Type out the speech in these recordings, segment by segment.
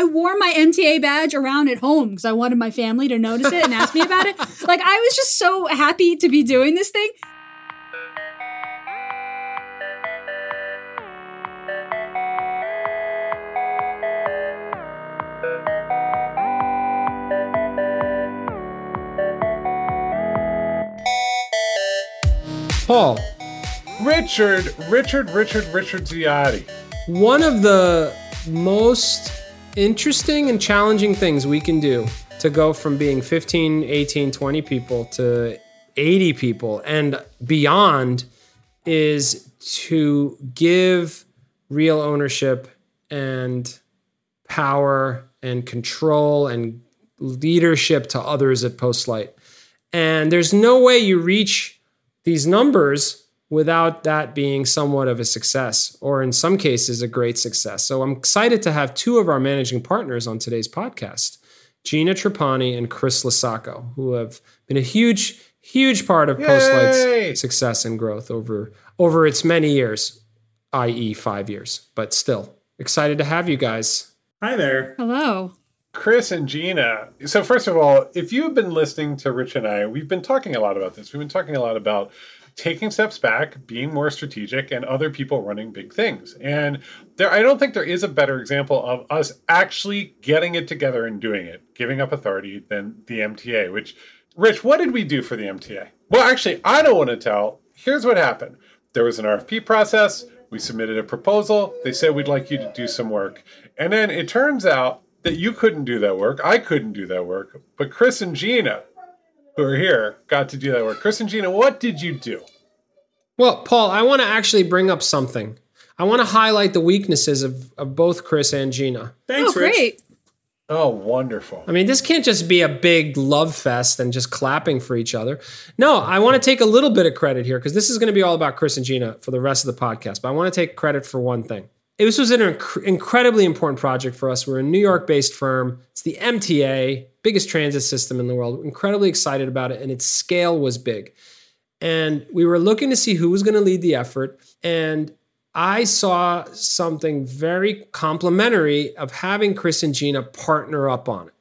I wore my MTA badge around at home because I wanted my family to notice it and ask me about it. Like, I was just so happy to be doing this thing. Paul. Richard Giotti. One of the most interesting and challenging things we can do to go from being 15, 18, 20 people to 80 people and beyond is to give real ownership and power and control and leadership to others at Postlight. And there's no way you reach these numbers without that being somewhat of a success, or in some cases, a great success. So I'm excited to have two of our managing partners on today's podcast, Gina Trapani and Chris LoSacco, who have been a huge, huge part of Postlight's success and growth over its many years, i.e. 5 years, but still excited to have you guys. Hi there. Hello. Chris and Gina. So first of all, if you've been listening to Rich and I, we've been talking a lot about this. We've been talking a lot about taking steps back, being more strategic, and other people running big things. And I don't think there is a better example of us actually getting it together and doing it, giving up authority, than the MTA, which, Rich, what did we do for the MTA? Well, actually, I don't want to tell. Here's what happened. There was an RFP process. We submitted a proposal. They said, we'd like you to do some work. And then it turns out that you couldn't do that work. I couldn't do that work. But Chris and Gina, who are here, got to do that work. Chris and Gina, what did you do? Well, Paul, I want to actually bring up something. I want to highlight the weaknesses of both Chris and Gina. Thanks, Rich. Great. Oh, wonderful. I mean, this can't just be a big love fest and just clapping for each other. No, I want to take a little bit of credit here because this is going to be all about Chris and Gina for the rest of the podcast. But I want to take credit for one thing. This was an incredibly important project for us. We're a New York-based firm. It's the MTA, biggest transit system in the world. We're incredibly excited about it, and its scale was big. And we were looking to see who was going to lead the effort. And I saw something very complimentary of having Chris and Gina partner up on it.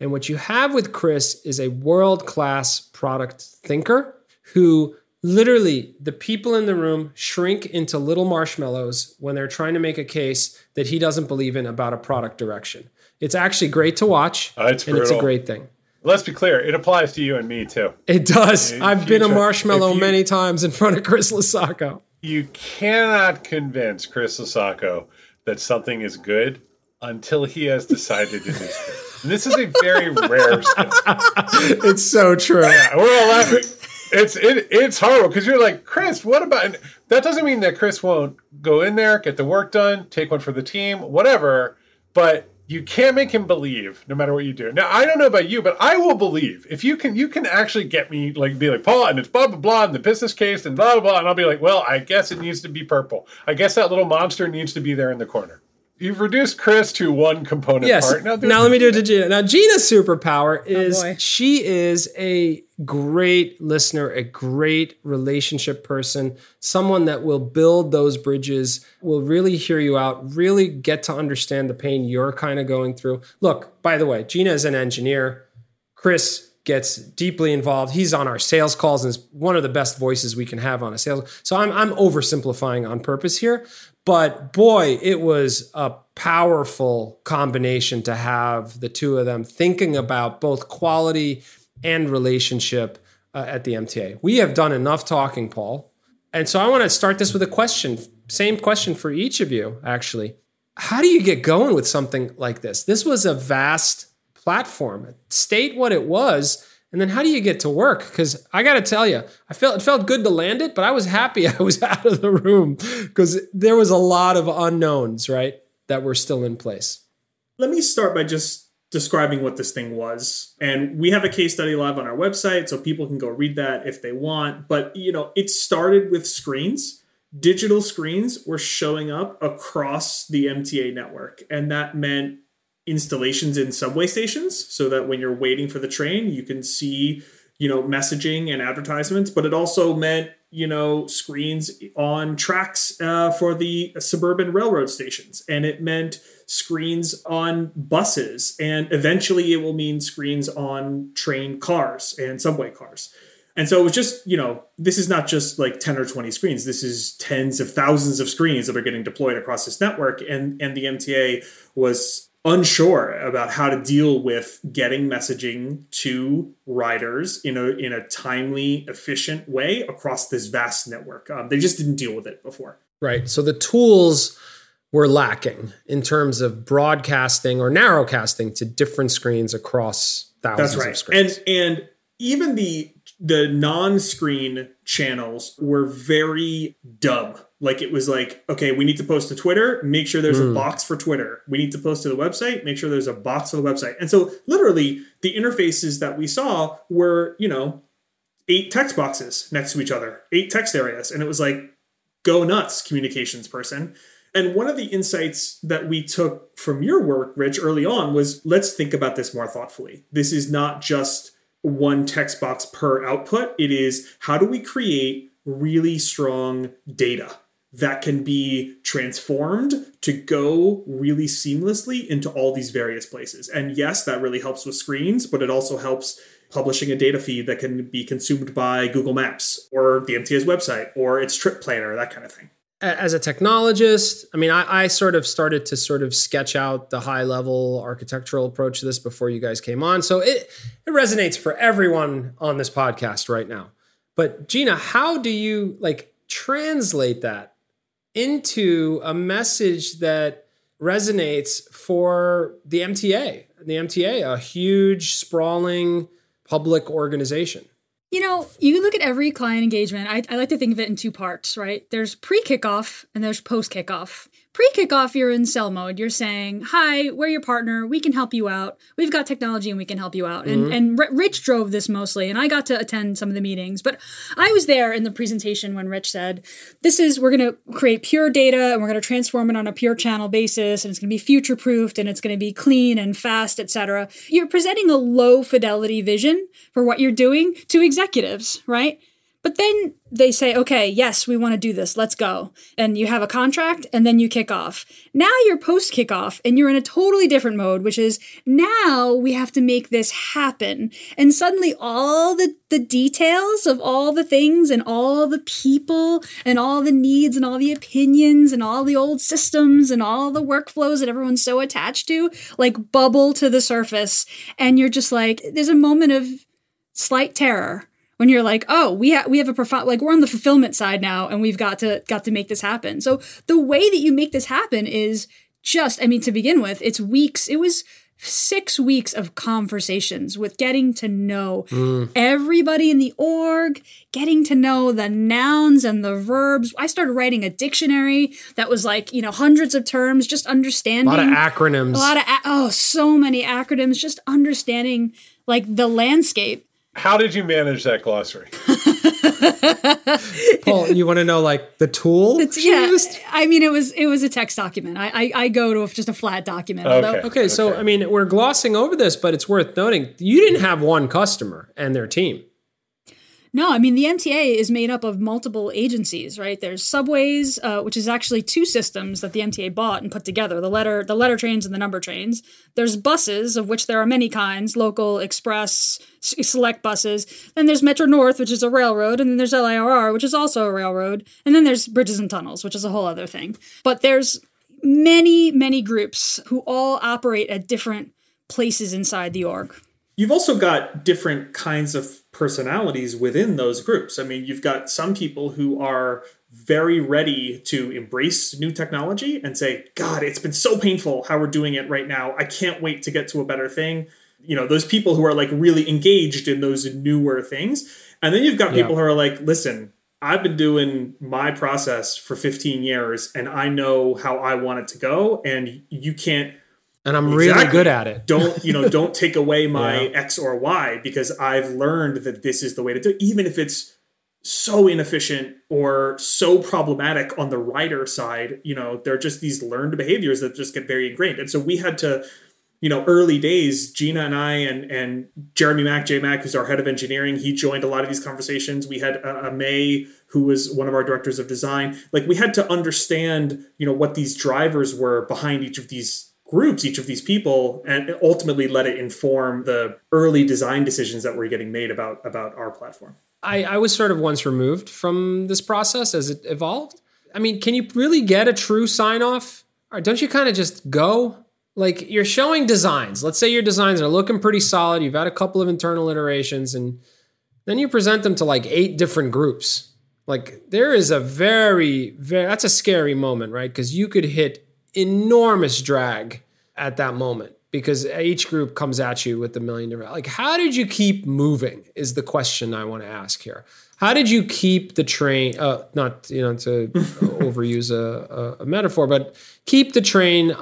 And what you have with Chris is a world-class product thinker who literally, the people in the room shrink into little marshmallows when they're trying to make a case that he doesn't believe in about a product direction. It's actually great to watch, and it's a great thing. Let's be clear. It applies to you and me, too. It does. I've been a marshmallow many times in front of Chris LoSacco. You cannot convince Chris LoSacco that something is good until he has decided it is good. And this is a very rare skill. It's so true. Yeah, we're elaborate. It's horrible because you're like, Chris, what about... And that doesn't mean that Chris won't go in there, get the work done, take one for the team, whatever. But you can't make him believe no matter what you do. Now, I don't know about you, but I will believe. If you can actually get me, like, be like, Paul, and it's blah, blah, blah, and the business case, and blah, blah, blah. And I'll be like, well, I guess it needs to be purple. I guess that little monster needs to be there in the corner. You've reduced Chris to one component part. Now let me do it to Gina. Now, Gina's superpower is she is a great listener, a great relationship person, someone that will build those bridges, will really hear you out, really get to understand the pain you're kind of going through. Look, by the way, Gina is an engineer. Chris gets deeply involved. He's on our sales calls and is one of the best voices we can have on a sales. So I'm oversimplifying on purpose here. But boy, it was a powerful combination to have the two of them thinking about both quality and relationship at the MTA. We have done enough talking, Paul. And so I want to start this with a question. Same question for each of you, actually. How do you get going with something like this? This was a vast platform. State what it was, and then how do you get to work? Because I got to tell you, it felt good to land it, but I was happy I was out of the room because there was a lot of unknowns, right, that were still in place. Let me start by just describing what this thing was. And we have a case study live on our website, so people can go read that if they want. But, you know, it started with screens. Digital screens were showing up across the MTA network, and that meant installations in subway stations so that when you're waiting for the train, you can see, you know, messaging and advertisements. But it also meant screens on tracks for the suburban railroad stations. And it meant screens on buses. And eventually it will mean screens on train cars and subway cars. And so it was just, this is not just like 10 or 20 screens. This is tens of thousands of screens that are getting deployed across this network. And the MTA was unsure about how to deal with getting messaging to riders in a timely, efficient way across this vast network. They just didn't deal with it before. Right. So the tools were lacking in terms of broadcasting or narrowcasting to different screens across thousands of screens. That's right. And even the non-screen channels were very dumb. Like it was like, okay, we need to post to Twitter, make sure there's a box for Twitter. We need to post to the website, make sure there's a box for the website. And so literally the interfaces that we saw were, 8 text boxes next to each other, 8 text areas. And it was like, go nuts, communications person. And one of the insights that we took from your work, Rich, early on was let's think about this more thoughtfully. This is not just one text box per output. It is how do we create really strong data that can be transformed to go really seamlessly into all these various places. And yes, that really helps with screens, but it also helps publishing a data feed that can be consumed by Google Maps or the MTA's website or its trip planner, that kind of thing. As a technologist, I sort of started to sort of sketch out the high level architectural approach to this before you guys came on. So it resonates for everyone on this podcast right now. But Gina, how do you translate that into a message that resonates for the MTA? The MTA, a huge, sprawling public organization. You look at every client engagement. I like to think of it in two parts, right? There's pre-kickoff and there's post-kickoff. Pre-kickoff, you're in sell mode. You're saying, hi, we're your partner. We can help you out. We've got technology and we can help you out. Mm-hmm. And Rich drove this mostly, and I got to attend some of the meetings. But I was there in the presentation when Rich said, we're going to create pure data and we're going to transform it on a pure channel basis. And it's going to be future-proofed and it's going to be clean and fast, et cetera. You're presenting a low fidelity vision for what you're doing to executives, right? But then they say, okay, yes, we want to do this. Let's go. And you have a contract and then you kick off. Now you're post kickoff and you're in a totally different mode, which is now we have to make this happen. And suddenly all the details of all the things and all the people and all the needs and all the opinions and all the old systems and all the workflows that everyone's so attached to, bubble to the surface. And you're just there's a moment of slight terror. When you're we have a profound, we're on the fulfillment side now and we've got to make this happen. So the way that you make this happen is just, to begin with, it's weeks. It was 6 weeks of conversations with getting to know everybody in the org, getting to know the nouns and the verbs. I started writing a dictionary that was hundreds of terms, just understanding. A lot of acronyms. So many acronyms, just understanding the landscape. How did you manage that glossary? Paul, you want to know the tool? It was a text document. I go to just a flat document. Okay. So we're glossing over this, but it's worth noting you didn't have one customer and their team. No, the MTA is made up of multiple agencies, right? There's subways, which is actually two systems that the MTA bought and put together, the letter trains and the number trains. There's buses, of which there are many kinds, local, express, select buses. Then there's Metro North, which is a railroad. And then there's LIRR, which is also a railroad. And then there's bridges and tunnels, which is a whole other thing. But there's many, many groups who all operate at different places inside the org. You've also got different kinds of personalities within those groups. You've got some people who are very ready to embrace new technology and say, God, it's been so painful how we're doing it right now. I can't wait to get to a better thing. Those people who are really engaged in those newer things. And then you've got people who are listen, I've been doing my process for 15 years and I know how I want it to go. And you can't. And I'm really good at it. Don't take away my X or Y because I've learned that this is the way to do it, even if it's so inefficient or so problematic on the rider side. There are just these learned behaviors that just get very ingrained. And so we had to, you know, early days, Gina and I and Jeremy Mack, J Mack, who's our head of engineering, he joined a lot of these conversations. We had a May, who was one of our directors of design. Like, we had to understand, you know, what these drivers were behind each of these groups, each of these people, and ultimately let it inform the early design decisions that were getting made about our platform. I was sort of once removed from this process as it evolved. I mean, can you really get a true sign-off? Or don't you kind of just go? Like, you're showing designs. Let's say your designs are looking pretty solid. You've had a couple of internal iterations, and then you present them to like 8 different groups. Like, there is a very, very, that's a scary moment, right? Because you could hit enormous drag at that moment because each group comes at you with a million different, like, how did you keep moving is the question I want to ask here. How did you keep the train, not, you know, to overuse a metaphor, but keep the train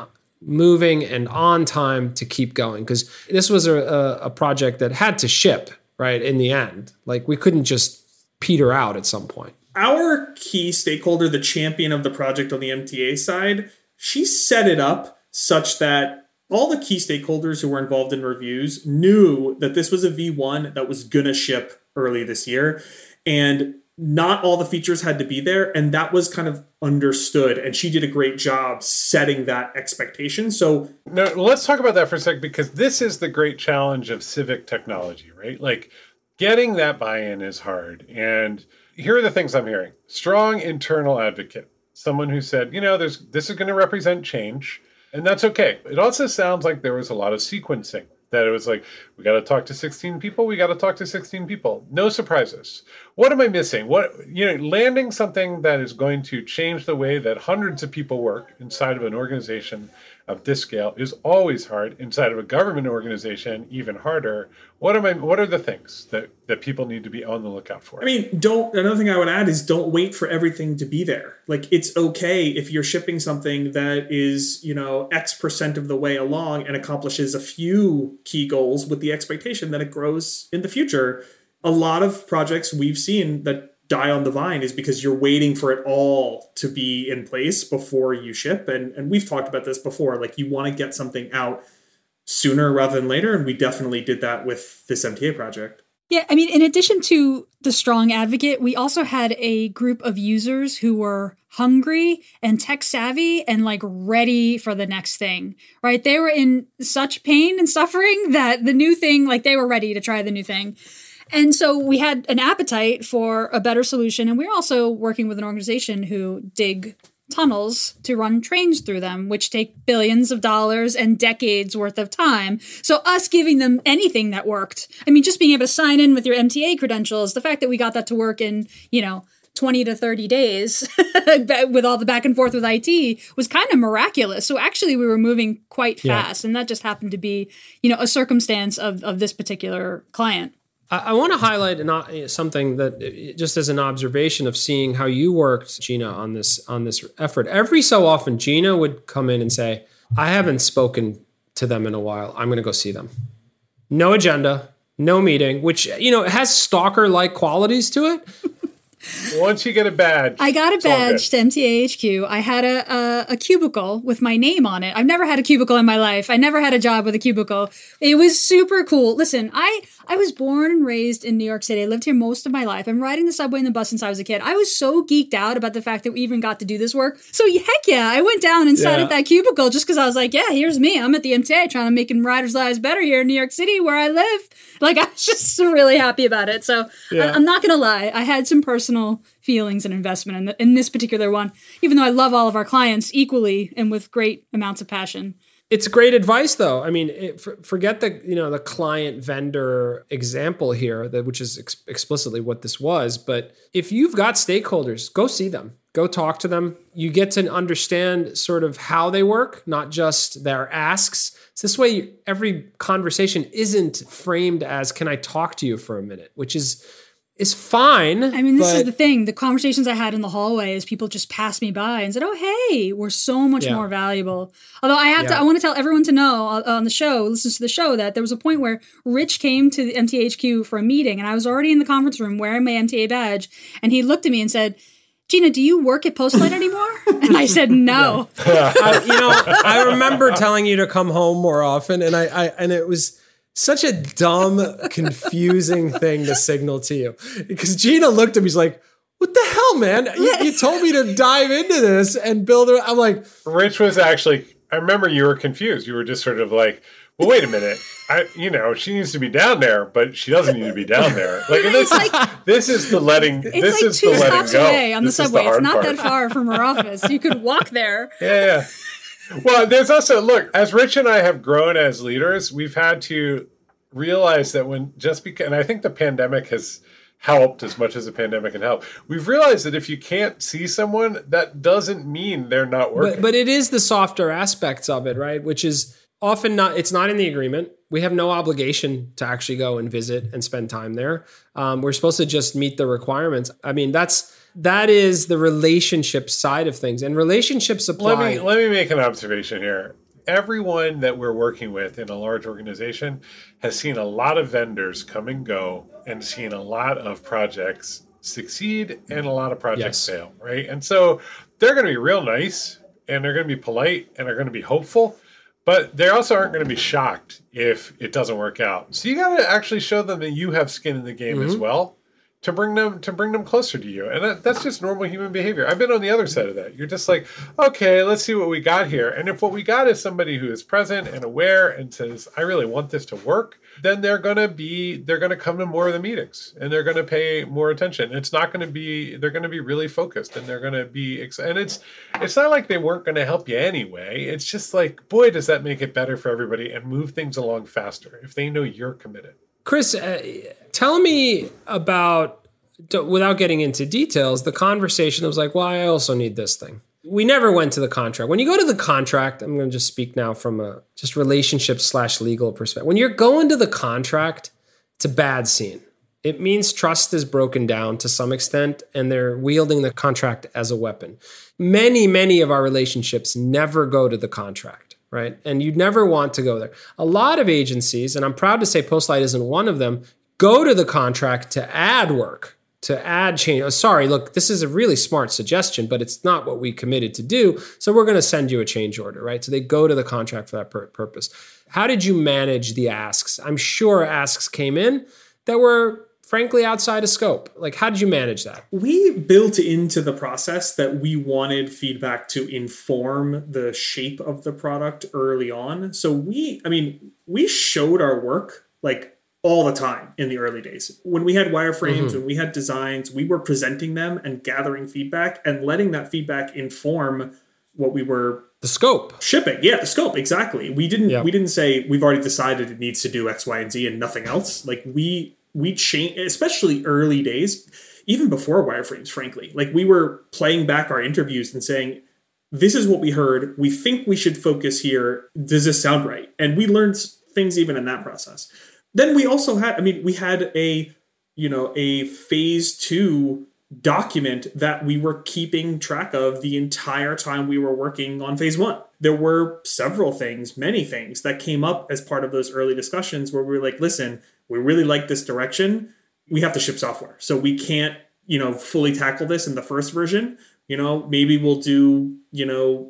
moving and on time to keep going? Because this was a project that had to ship, right, in the end. Like, we couldn't just peter out at some point. Our key stakeholder, the champion of the project on the MTA side, she set it up such that all the key stakeholders who were involved in reviews knew that this was a V1 that was going to ship early this year. And not all the features had to be there. And that was kind of understood. And she did a great job setting that expectation. So now, let's talk about that for a sec, because this is the great challenge of civic technology, right? Like, getting that buy-in is hard. And here are the things I'm hearing. Strong internal advocate, someone who said, you know, this is going to represent change. And that's okay. It also sounds like there was a lot of sequencing. That it was like, we got to talk to 16 people. We got to talk to 16 people. No surprises. What am I missing? What, you know, landing something that is going to change the way that hundreds of people work inside of an organization of this scale is always hard. Inside of a government organization, even harder. What are the things that people need to be on the lookout for? I mean, another thing I would add is don't wait for everything to be there. Like, it's okay if you're shipping something that is, you know, X% of the way along and accomplishes a few key goals with the expectation that it grows in the future. A lot of projects we've seen that die on the vine is because you're waiting for it all to be in place before you ship. And we've talked about this before, like, you want to get something out sooner rather than later. And we definitely did that with this MTA project. Yeah. I mean, in addition to the strong advocate, we also had a group of users who were hungry and tech savvy and like ready for the next thing, right? They were in such pain and suffering that the new thing, like, they were ready to try the new thing. And so we had an appetite for a better solution. And we're also working with an organization who dig tunnels to run trains through them, which take billions of dollars and decades worth of time. So us giving them anything that worked, I mean, just being able to sign in with your MTA credentials, the fact that we got that to work in, you know, 20 to 30 days with all the back and forth with IT was kind of miraculous. So actually we were moving quite fast. And that just happened to be, you know, a circumstance of this particular client. I want to highlight something that just as an observation of seeing how you worked, Gina, on this effort. Every so often, Gina would come in and say, I haven't spoken to them in a while. I'm going to go see them. No agenda, no meeting, which, you know, has stalker-like qualities to it. Once you get a badge. I got a badge to MTA HQ. I had a cubicle with my name on it. I've never had a cubicle in my life. I never had a job with a cubicle. It was super cool. Listen, I was born and raised in New York City. I lived here most of my life. I'm riding the subway and the bus since I was a kid. I was so geeked out about the fact that we even got to do this work. So heck yeah, I went down inside of that cubicle just because I was like, yeah, here's me. I'm at the MTA trying to make riders' lives better here in New York City where I live. Like, I was just really happy about it. So I'm not going to lie. I had some personal feelings and investment in this particular one, even though I love all of our clients equally and with great amounts of passion. It's great advice, though. I mean, forget the client vendor example here, which is explicitly what this was. But if you've got stakeholders, go see them, go talk to them. You get to understand sort of how they work, not just their asks. So this way, every conversation isn't framed as, can I talk to you for a minute, which is fine. I mean, this is the thing. The conversations I had in the hallway is people just passed me by and said, oh, hey, we're so much more valuable. Although I want to tell everyone to know on the show, listens to the show, that there was a point where Rich came to the MTA HQ for a meeting and I was already in the conference room wearing my MTA badge. And he looked at me and said, Gina, do you work at Postlight anymore? And I said, no. Yeah. I remember telling you to come home more often, and I it was such a dumb, confusing thing to signal to you. Because Gina looked at me, she's like, what the hell, man? You told me to dive into this and build it. I'm like... Rich was actually... I remember you were confused. You were just sort of like... Well, wait a minute. She needs to be down there, but she doesn't need to be down there. Like, this is the letting go on the subway. It's not that far from her office. You could walk there. Yeah. Well, there's also, look, as Rich and I have grown as leaders, we've had to realize that and I think the pandemic has helped as much as a pandemic can help. We've realized that if you can't see someone, that doesn't mean they're not working. But it is the softer aspects of it, right? Which is, often not. It's not in the agreement. We have no obligation to actually go and visit and spend time there. We're supposed to just meet the requirements. I mean, that is the relationship side of things, and relationships apply. Let me make an observation here. Everyone that we're working with in a large organization has seen a lot of vendors come and go, and seen a lot of projects succeed and a lot of projects fail, right? And so they're going to be real nice, and they're going to be polite, and they're going to be hopeful. But they also aren't going to be shocked if it doesn't work out. So you got to actually show them that you have skin in the game as well to bring them closer to you. And that's just normal human behavior. I've been on the other side of that. You're just like, okay, let's see what we got here. And if what we got is somebody who is present and aware and says, I really want this to work, then they're going to come to more of the meetings, and they're going to pay more attention. They're going to be really focused, and they're going to be, and it's not like they weren't going to help you anyway. It's just like, boy, does that make it better for everybody and move things along faster if they know you're committed. Chris, tell me about, without getting into details, the conversation that was like, well, I also need this thing. We never went to the contract. When you go to the contract, I'm going to just speak now from a just relationship/legal perspective. When you're going to the contract, it's a bad scene. It means trust is broken down to some extent, and they're wielding the contract as a weapon. Many, many of our relationships never go to the contract, right? And you never want to go there. A lot of agencies, and I'm proud to say Postlight isn't one of them, go to the contract to add work. To add change. Oh, sorry, look, this is a really smart suggestion, but it's not what we committed to do. So we're going to send you a change order, right? So they go to the contract for that purpose. How did you manage the asks? I'm sure asks came in that were frankly outside of scope. Like, how did you manage that? We built into the process that we wanted feedback to inform the shape of the product early on. So we showed our work like all the time in the early days. When we had wireframes, when we had designs, we were presenting them and gathering feedback and letting that feedback inform what we were... The scope. Shipping. Yeah, the scope. Exactly. We didn't say we've already decided it needs to do X, Y, and Z and nothing else. Like we changed, especially early days, even before wireframes, frankly. Like we were playing back our interviews and saying, this is what we heard. We think we should focus here. Does this sound right? And we learned things even in that process. Then we also had, we had a phase 2 document that we were keeping track of the entire time we were working on phase 1. There were several things, many things that came up as part of those early discussions where we were like, listen, we really like this direction. We have to ship software. So we can't, fully tackle this in the first version. Maybe we'll do,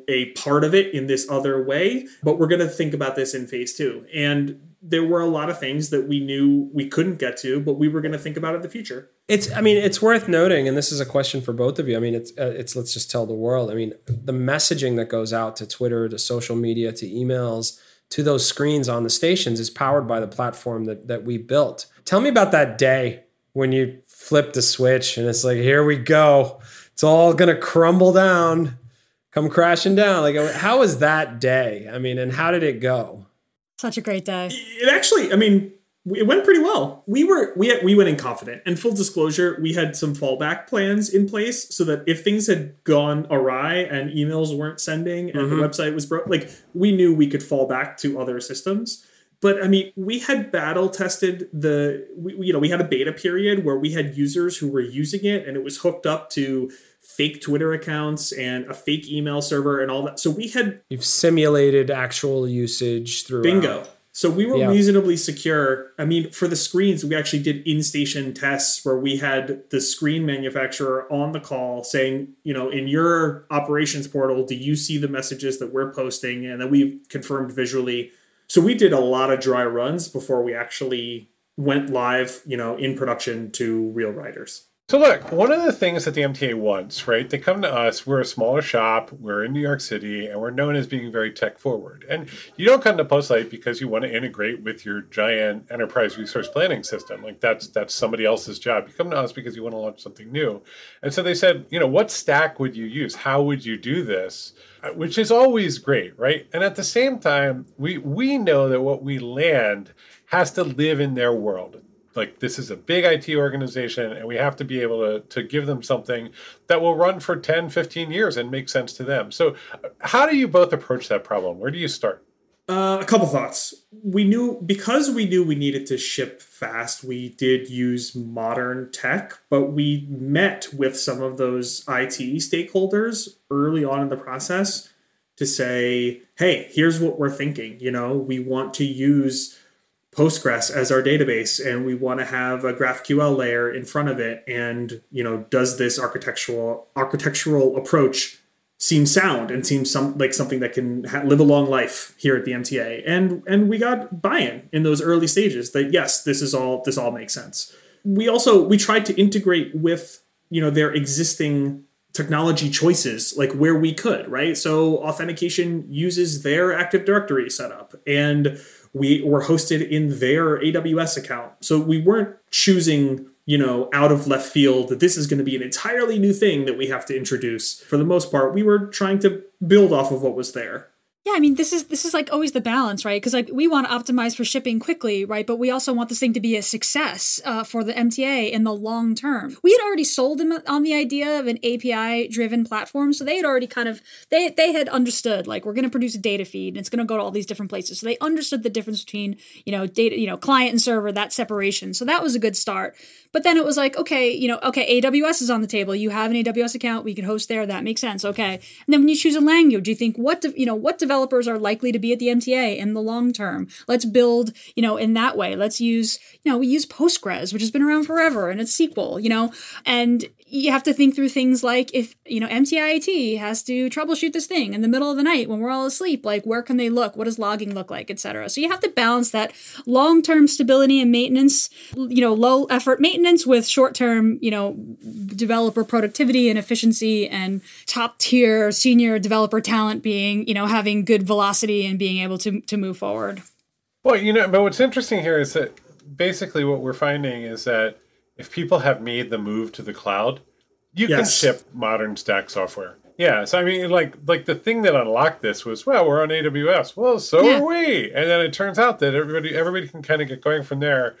a part of it in this other way, but we're going to think about this in phase 2. And there were a lot of things that we knew we couldn't get to, but we were going to think about in the future. It's worth noting, and this is a question for both of you. It's let's just tell the world. The messaging that goes out to Twitter, to social media, to emails, to those screens on the stations is powered by the platform that we built. Tell me about that day when you flipped the switch and it's like, here we go. It's all going to crumble down, come crashing down. Like, how was that day? And how did it go? Such a great day. It actually, it went pretty well. We went in confident. And full disclosure, we had some fallback plans in place so that if things had gone awry and emails weren't sending and the website was broke, like we knew we could fall back to other systems. But we had battle tested we had a beta period where we had users who were using it and it was hooked up to fake Twitter accounts and a fake email server and all that. So we had... You've simulated actual usage throughout. Bingo. So we were reasonably secure. I mean, for the screens, we actually did in-station tests where we had the screen manufacturer on the call saying, you know, in your operations portal, do you see the messages that we're posting? And then we confirmed visually. So we did a lot of dry runs before we actually went live, you know, in production to real riders. So look, one of the things that the MTA wants, right? They come to us, we're a smaller shop, we're in New York City, and we're known as being very tech forward. And you don't come to Postlight because you want to integrate with your giant enterprise resource planning system. Like that's somebody else's job. You come to us because you want to launch something new. And so they said, you know, what stack would you use? How would you do this? Which is always great, right? And at the same time, we know that what we land has to live in their world. Like, this is a big IT organization, and we have to be able to give them something that will run for 10, 15 years and make sense to them. So how do you both approach that problem? Where do you start? A couple thoughts. Because we knew we needed to ship fast, we did use modern tech, but we met with some of those IT stakeholders early on in the process to say, hey, here's what we're thinking. You know, we want to use Postgres as our database, and we want to have a GraphQL layer in front of it. And, you know, does this architectural approach seem sound and seem like something that can live a long life here at the MTA? And we got buy-in in those early stages that yes, this all makes sense. We tried to integrate with, you know, their existing technology choices, like where we could, right? So authentication uses their Active Directory setup, and we were hosted in their AWS account. So we weren't choosing, you know, out of left field that this is going to be an entirely new thing that we have to introduce. For the most part, we were trying to build off of what was there. Yeah, I mean, this is like always the balance, right? Because like we want to optimize for shipping quickly, right? But we also want this thing to be a success for the MTA in the long term. We had already sold them on the idea of an API-driven platform, so they had already kind of they had understood like we're going to produce a data feed and it's going to go to all these different places. So they understood the difference between, you know, data, you know, client and server, that separation. So that was a good start. But then it was like, okay, AWS is on the table. You have an AWS account. We can host there. That makes sense. Okay. And then when you choose a language, you think what developers are likely to be at the MTA in the long term. Let's build, you know, in that way. Let's use, you know, we use Postgres, which has been around forever, and it's SQL, you know, and you have to think through things like if, you know, MTA IT has to troubleshoot this thing in the middle of the night when we're all asleep, like where can they look? What does logging look like, et cetera? So you have to balance that long-term stability and maintenance, you know, low effort maintenance with short-term, you know, developer productivity and efficiency and top-tier senior developer talent being, you know, having good velocity and being able to move forward. Well, you know, but what's interesting here is that basically what we're finding is that if people have made the move to the cloud, you can ship modern stack software. Yeah. So, I mean, like the thing that unlocked this was, well, we're on AWS. Well, so are we. And then it turns out that everybody can kind of get going from there,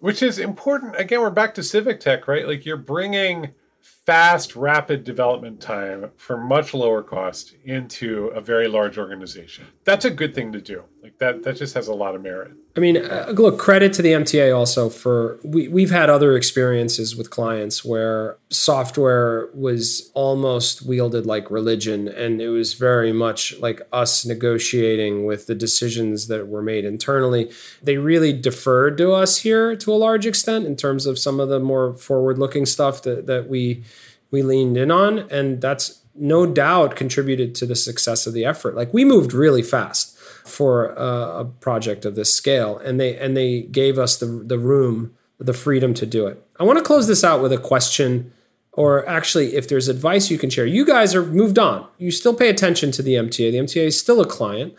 which is important. Again, we're back to civic tech, right? Like you're bringing fast, rapid development time for much lower cost into a very large organization. That's a good thing to do. Like that just has a lot of merit. I mean, look, credit to the MTA also for, we've had other experiences with clients where software was almost wielded like religion, and it was very much like us negotiating with the decisions that were made internally. They really deferred to us here to a large extent in terms of some of the more forward-looking stuff that we leaned in on, and that's no doubt contributed to the success of the effort. Like we moved really fast for a project of this scale, and they gave us the room, the freedom to do it. I want to close this out with a question, or actually if there's advice you can share. You guys are moved on. You still pay attention to the MTA. The MTA is still a client,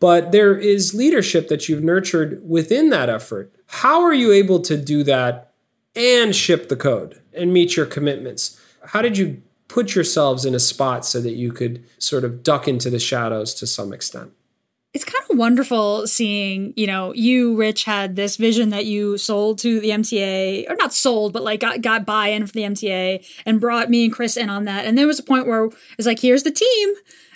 but there is leadership that you've nurtured within that effort. How are you able to do that and ship the code and meet your commitments? How did you put yourselves in a spot so that you could sort of duck into the shadows to some extent? It's kind of wonderful seeing, you know, you, Rich, had this vision that you sold to the MTA, or not sold, but like got buy-in from the MTA and brought me and Chris in on that. And there was a point where it's like, here's the team.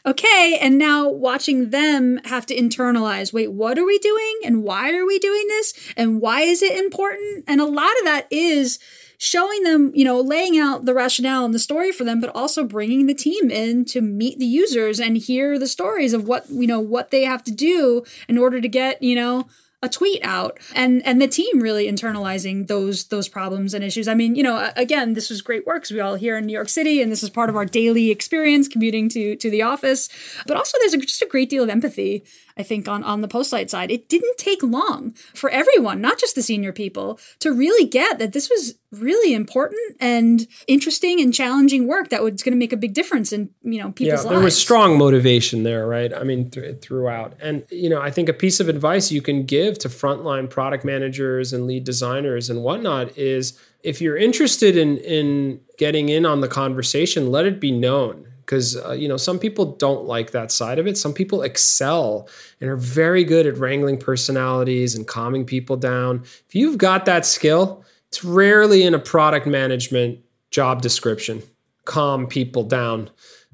Okay, and now watching them have to internalize, wait, what are we doing? And why are we doing this? And why is it important? And a lot of that is showing them, you know, laying out the rationale and the story for them, but also bringing the team in to meet the users and hear the stories of what, you know, what they have to do in order to get, you know, a tweet out, and the team really internalizing those problems and issues. I mean, you know, again, this was great work because we all here in New York City, and this is part of our daily experience commuting to the office. But also, there's just a great deal of empathy, I think, on the Postlight side. It didn't take long for everyone, not just the senior people, to really get that this was really important and interesting and challenging work that was going to make a big difference in, you know, people's lives. There was strong motivation there, right? I mean, throughout. And, you know, I think a piece of advice you can give to frontline product managers and lead designers and whatnot is, if you're interested in getting in on the conversation, let it be known. Because, you know, some people don't like that side of it. Some people excel and are very good at wrangling personalities and calming people down. If you've got that skill, it's rarely in a product management job description, calm people down.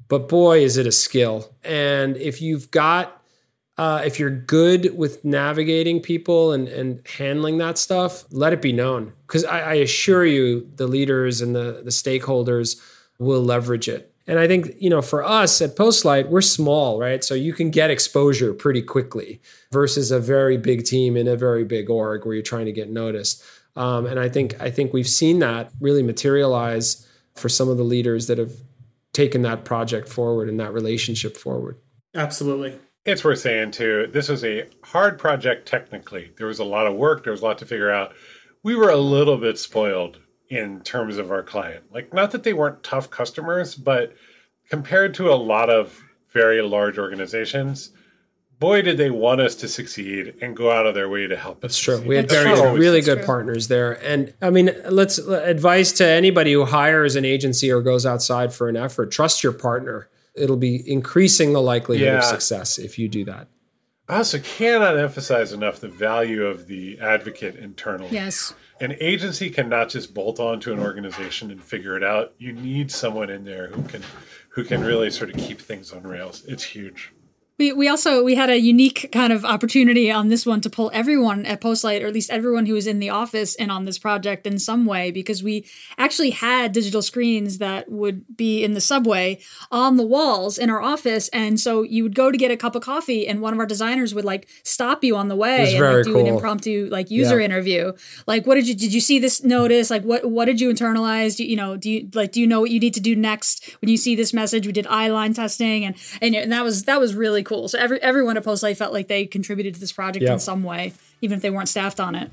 But boy, is it a skill. And if you've got, if you're good with navigating people and handling that stuff, let it be known. Because I assure you, the leaders and the stakeholders will leverage it. And I think, you know, for us at Postlight, we're small, right? So you can get exposure pretty quickly versus a very big team in a very big org where you're trying to get noticed. And I think we've seen that really materialize for some of the leaders that have taken that project forward and that relationship forward. Absolutely. It's worth saying, too, this was a hard project technically. There was a lot of work. There was a lot to figure out. We were a little bit spoiled in terms of our client. Like, not that they weren't tough customers, but compared to a lot of very large organizations, boy, did they want us to succeed and go out of their way to help us. That's true. We had really good partners there. And I mean, let's advice to anybody who hires an agency or goes outside for an effort, trust your partner. It'll be increasing the likelihood of success if you do that. I also cannot emphasize enough the value of the advocate internally. Yes. An agency cannot just bolt onto an organization and figure it out. You need someone in there who can really sort of keep things on rails. It's huge. We had a unique kind of opportunity on this one to pull everyone at Postlight, or at least everyone who was in the office and on this project in some way, because we actually had digital screens that would be in the subway on the walls in our office. And so you would go to get a cup of coffee and one of our designers would like stop you on the way and like, do an impromptu like user interview. Like, what did you see this notice? Like, what did you internalize? Do you know what you need to do next when you see this message? We did eye-line testing and that was really cool. So everyone at Postlight felt like they contributed to this project in some way, even if they weren't staffed on it.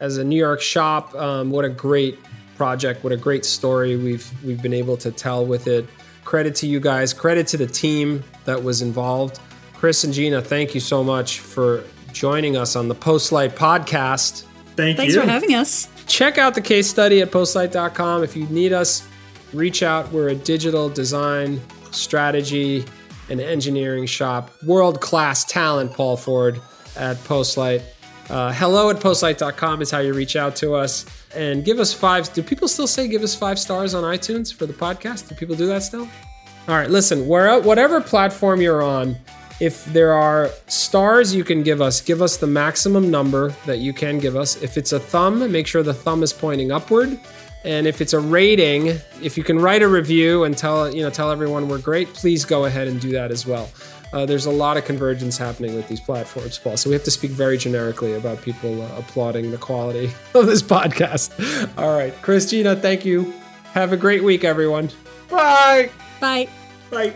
As a New York shop, what a great project, what a great story we've been able to tell with it. Credit to you guys, credit to the team that was involved. Chris and Gina, thank you so much for joining us on the Postlight podcast. Thanks for having us. Check out the case study at postlight.com. If you need us, reach out. We're a digital design strategy an engineering shop, world-class talent, Paul Ford at Postlight. Hello at postlight.com is how you reach out to us. And give us 5. Do people still say give us 5 stars on iTunes for the podcast? Do people do that still? All right, listen, whatever platform you're on, if there are stars you can give us the maximum number that you can give us. If it's a thumb, make sure the thumb is pointing upward. And if it's a rating, if you can write a review and tell everyone we're great, please go ahead and do that as well. There's a lot of convergence happening with these platforms, Paul. So we have to speak very generically about people applauding the quality of this podcast. All right, Christina, thank you. Have a great week, everyone. Bye. Bye. Bye.